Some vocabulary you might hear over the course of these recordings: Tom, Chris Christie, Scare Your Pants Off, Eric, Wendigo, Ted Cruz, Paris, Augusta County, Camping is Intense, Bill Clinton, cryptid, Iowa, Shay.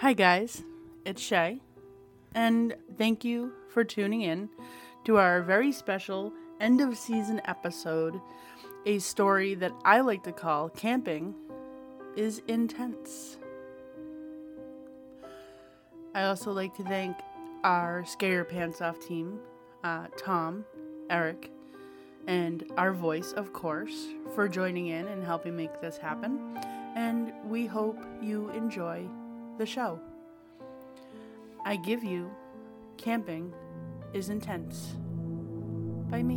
Hi guys, it's Shay, and thank you for tuning in to our very special end of season episode, a story that I like to call Camping is Intense. I also like to thank our Scare Your Pants Off team, Tom, Eric, and our voice, of course, for joining in and helping make this happen, and we hope you enjoy the show. I give you Camping is Intense by me.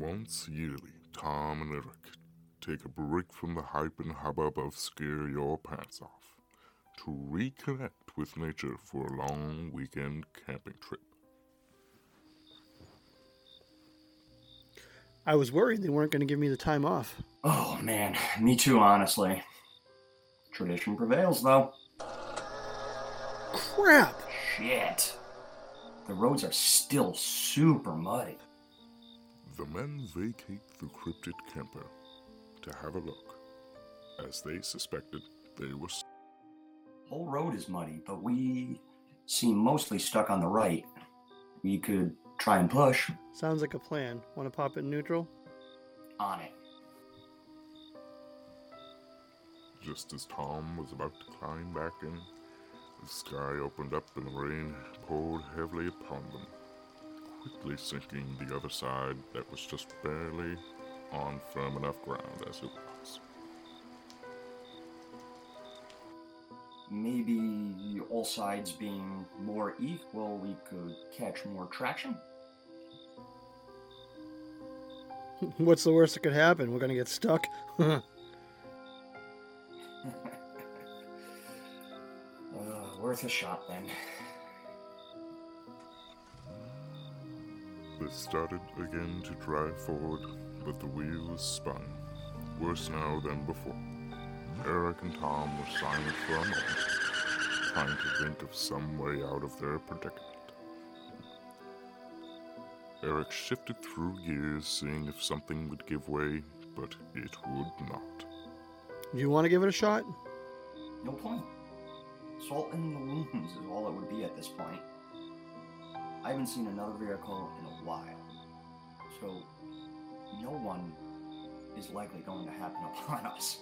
Once yearly, Tom and Eric take a break from the hype and hubbub of Scare Your Pants Off to reconnect with nature for a long weekend camping trip. I was worried they weren't going to give me the time off. Oh man, me too, honestly. Tradition prevails, though. Crap! Shit. The roads are still super muddy. The men vacate the cryptid camper to have a look. As they suspected, they were whole road is muddy, but we seem mostly stuck on the right. We could try and push. Sounds like a plan. Want to pop it in neutral? On it. Just as Tom was about to climb back in, the sky opened up and the rain poured heavily upon them, quickly sinking the other side that was just barely on firm enough ground as it was. Maybe all sides being more equal, we could catch more traction. What's the worst that could happen? We're going to get stuck? Worth a shot, then. They started again to drive forward, but the wheels spun, worse now than before. Eric and Tom were silent for a moment, trying to think of some way out of their predicament. Eric shifted through gears, seeing if something would give way, but it would not. Do you want to give it a shot? No point. Salt in the wounds is all it would be at this point. I haven't seen another vehicle in a while, so no one is likely going to happen upon us.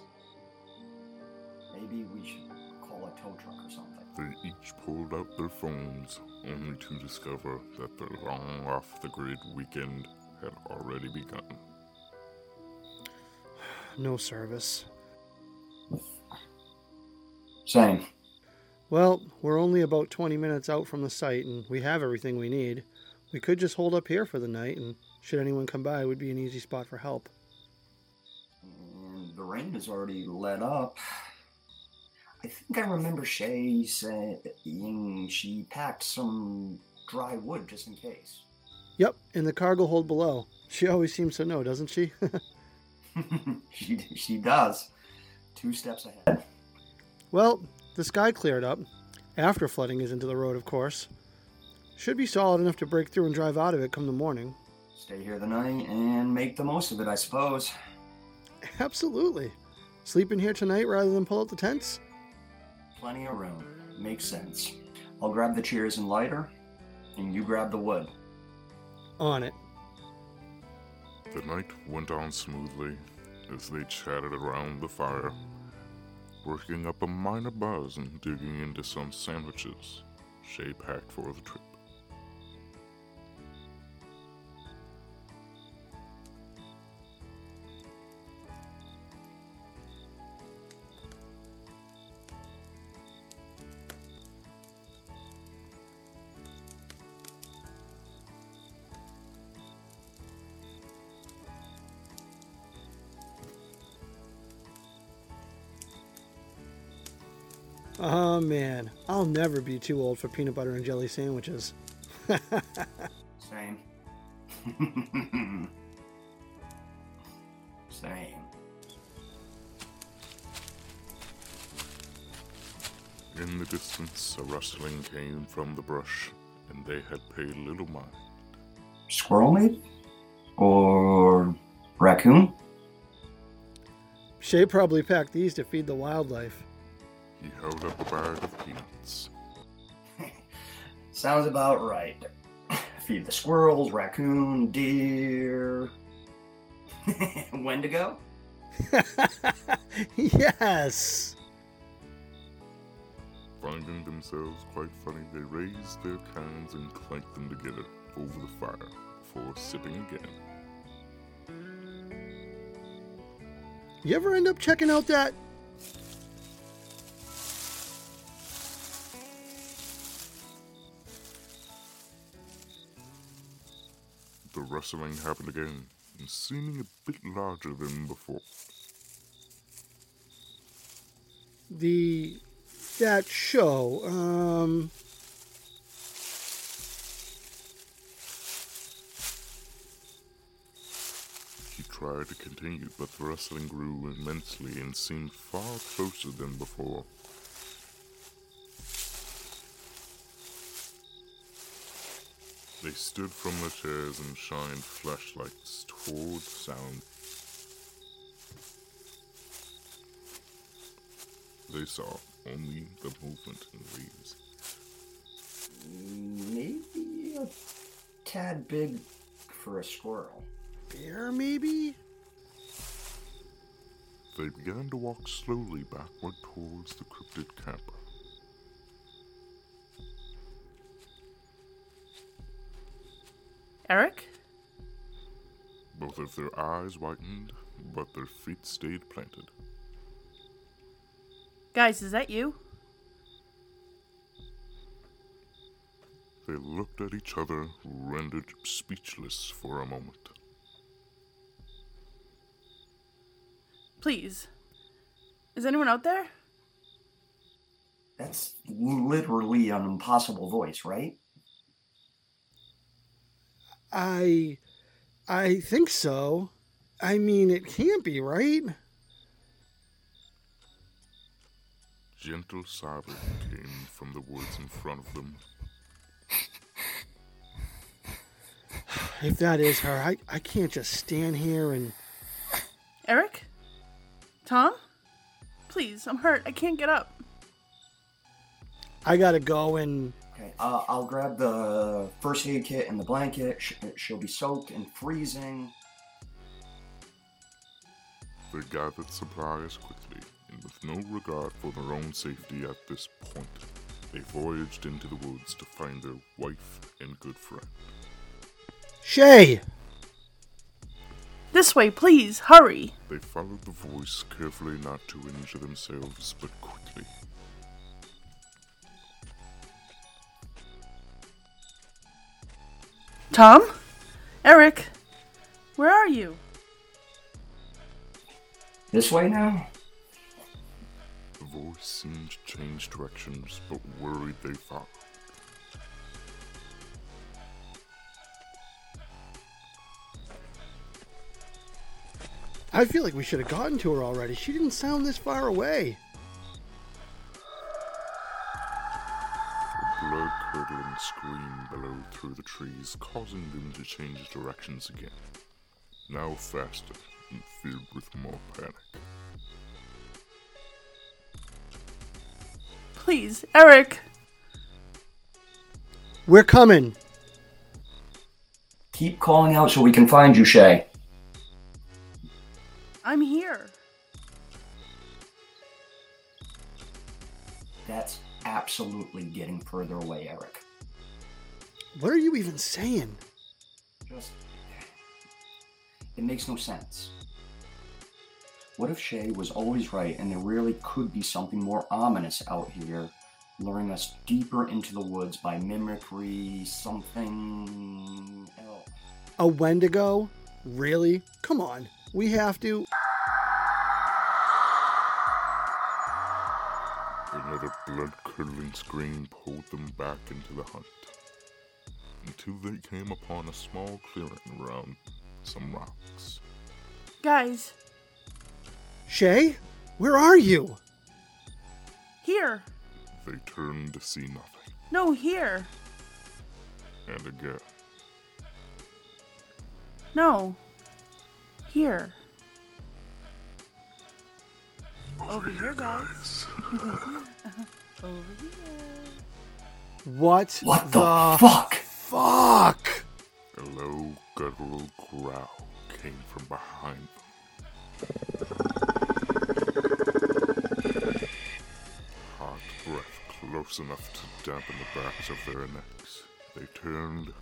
Maybe we should call a tow truck or something. They each pulled out their phones, only to discover that their long off-the-grid weekend had already begun. No service. Same. Well, we're only about 20 minutes out from the site, and we have everything we need. We could just hold up here for the night, and should anyone come by, it would be an easy spot for help. The rain has already let up. I think I remember Shay saying she packed some dry wood just in case. Yep, in the cargo hold below. She always seems to know, doesn't she? She does. 2 steps ahead. Well, the sky cleared up. After flooding is into the road, of course. Should be solid enough to break through and drive out of it come the morning. Stay here the night and make the most of it, I suppose. Absolutely. Sleep in here tonight rather than pull out the tents? Plenty of room. Makes sense. I'll grab the chairs and lighter, and you grab the wood. On it. The night went on smoothly as they chatted around the fire, working up a minor buzz and digging into some sandwiches Shay packed for the trip. Oh man, I'll never be too old for peanut butter and jelly sandwiches. Same. Same. In the distance, a rustling came from the brush, and they had paid little mind. Squirrel maybe? Or raccoon? Shay probably packed these to feed the wildlife. He held up a bag of peanuts. Sounds about right. Feed the squirrels, raccoon, deer... Wendigo? Yes! Finding themselves quite funny, they raised their cans and clanked them together over the fire before sipping again. You ever end up checking out that... The rustling happened again, and seeming a bit larger than before. That show, He tried to continue, but the rustling grew immensely and seemed far closer than before. They stood from their chairs and shined flashlights toward the sound. They saw only the movement in the leaves. Maybe a tad big for a squirrel. Bear, maybe? They began to walk slowly backward towards the cryptid camper. Eric? Both of their eyes widened, but their feet stayed planted. Guys, is that you? They looked at each other, rendered speechless for a moment. Please. Is anyone out there? That's literally an impossible voice, right? I think so. I mean, it can't be, right? Gentle sobbing came from the woods in front of them. If that is her, I can't just stand here and... Eric? Tom? Please, I'm hurt. I can't get up. I gotta go and... Okay, I'll grab the first aid kit and the blanket. She'll be soaked and freezing. They gathered supplies quickly, and with no regard for their own safety at this point, they voyaged into the woods to find their wife and good friend. Shay! This way, please, hurry! They followed the voice, carefully not to injure themselves, but quickly. Tom? Eric? Where are you? This way now? The voice seemed to change directions, but worried they followed. I feel like we should have gotten to her already. She didn't sound this far away. A blood-curdling scream bellowed through the trees, causing them to change directions again. Now faster, and filled with more panic. Please, Eric! We're coming! Keep calling out so we can find you, Shay. I'm here. That's absolutely getting further away, Eric. What are you even saying? It makes no sense. What if Shay was always right and there really could be something more ominous out here, luring us deeper into the woods by mimicry, something else? A Wendigo? Really? Come on, we have to... Another blood-curdling scream pulled them back into the hunt, until they came upon a small clearing around some rocks. Guys... Shay, where are you? Here. they turned to see nothing. No, here. And again. No. Here. Over here, guys. Over here. What the fuck? Fuck! A low guttural growl came from behind them. Hot breath close enough to dampen the backs of their necks. They turned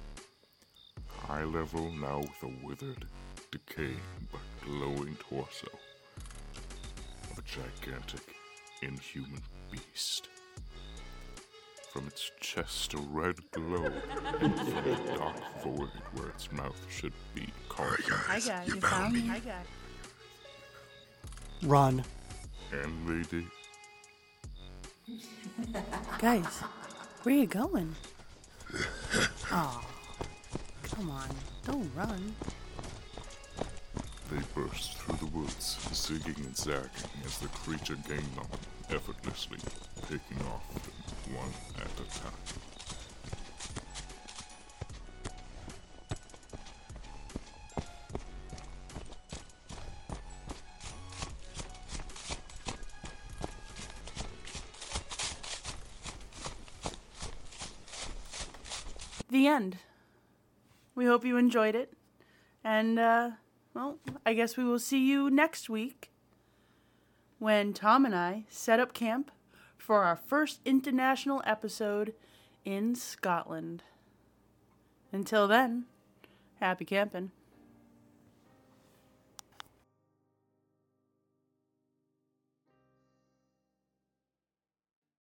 high level now with a withered, decaying but glowing torso of a gigantic, inhuman beast. From its chest a red glow, and from a dark void where its mouth should be caught. I got you found me. I got you. Run. And they did. Guys, where are you going? Oh, come on, don't run. They burst through the woods, zigging and zagging as the creature gained on them, effortlessly taking off one at a time. The end. We hope you enjoyed it, and well, I guess we will see you next week when Tom and I set up camp for our first international episode in Scotland. Until then, happy camping.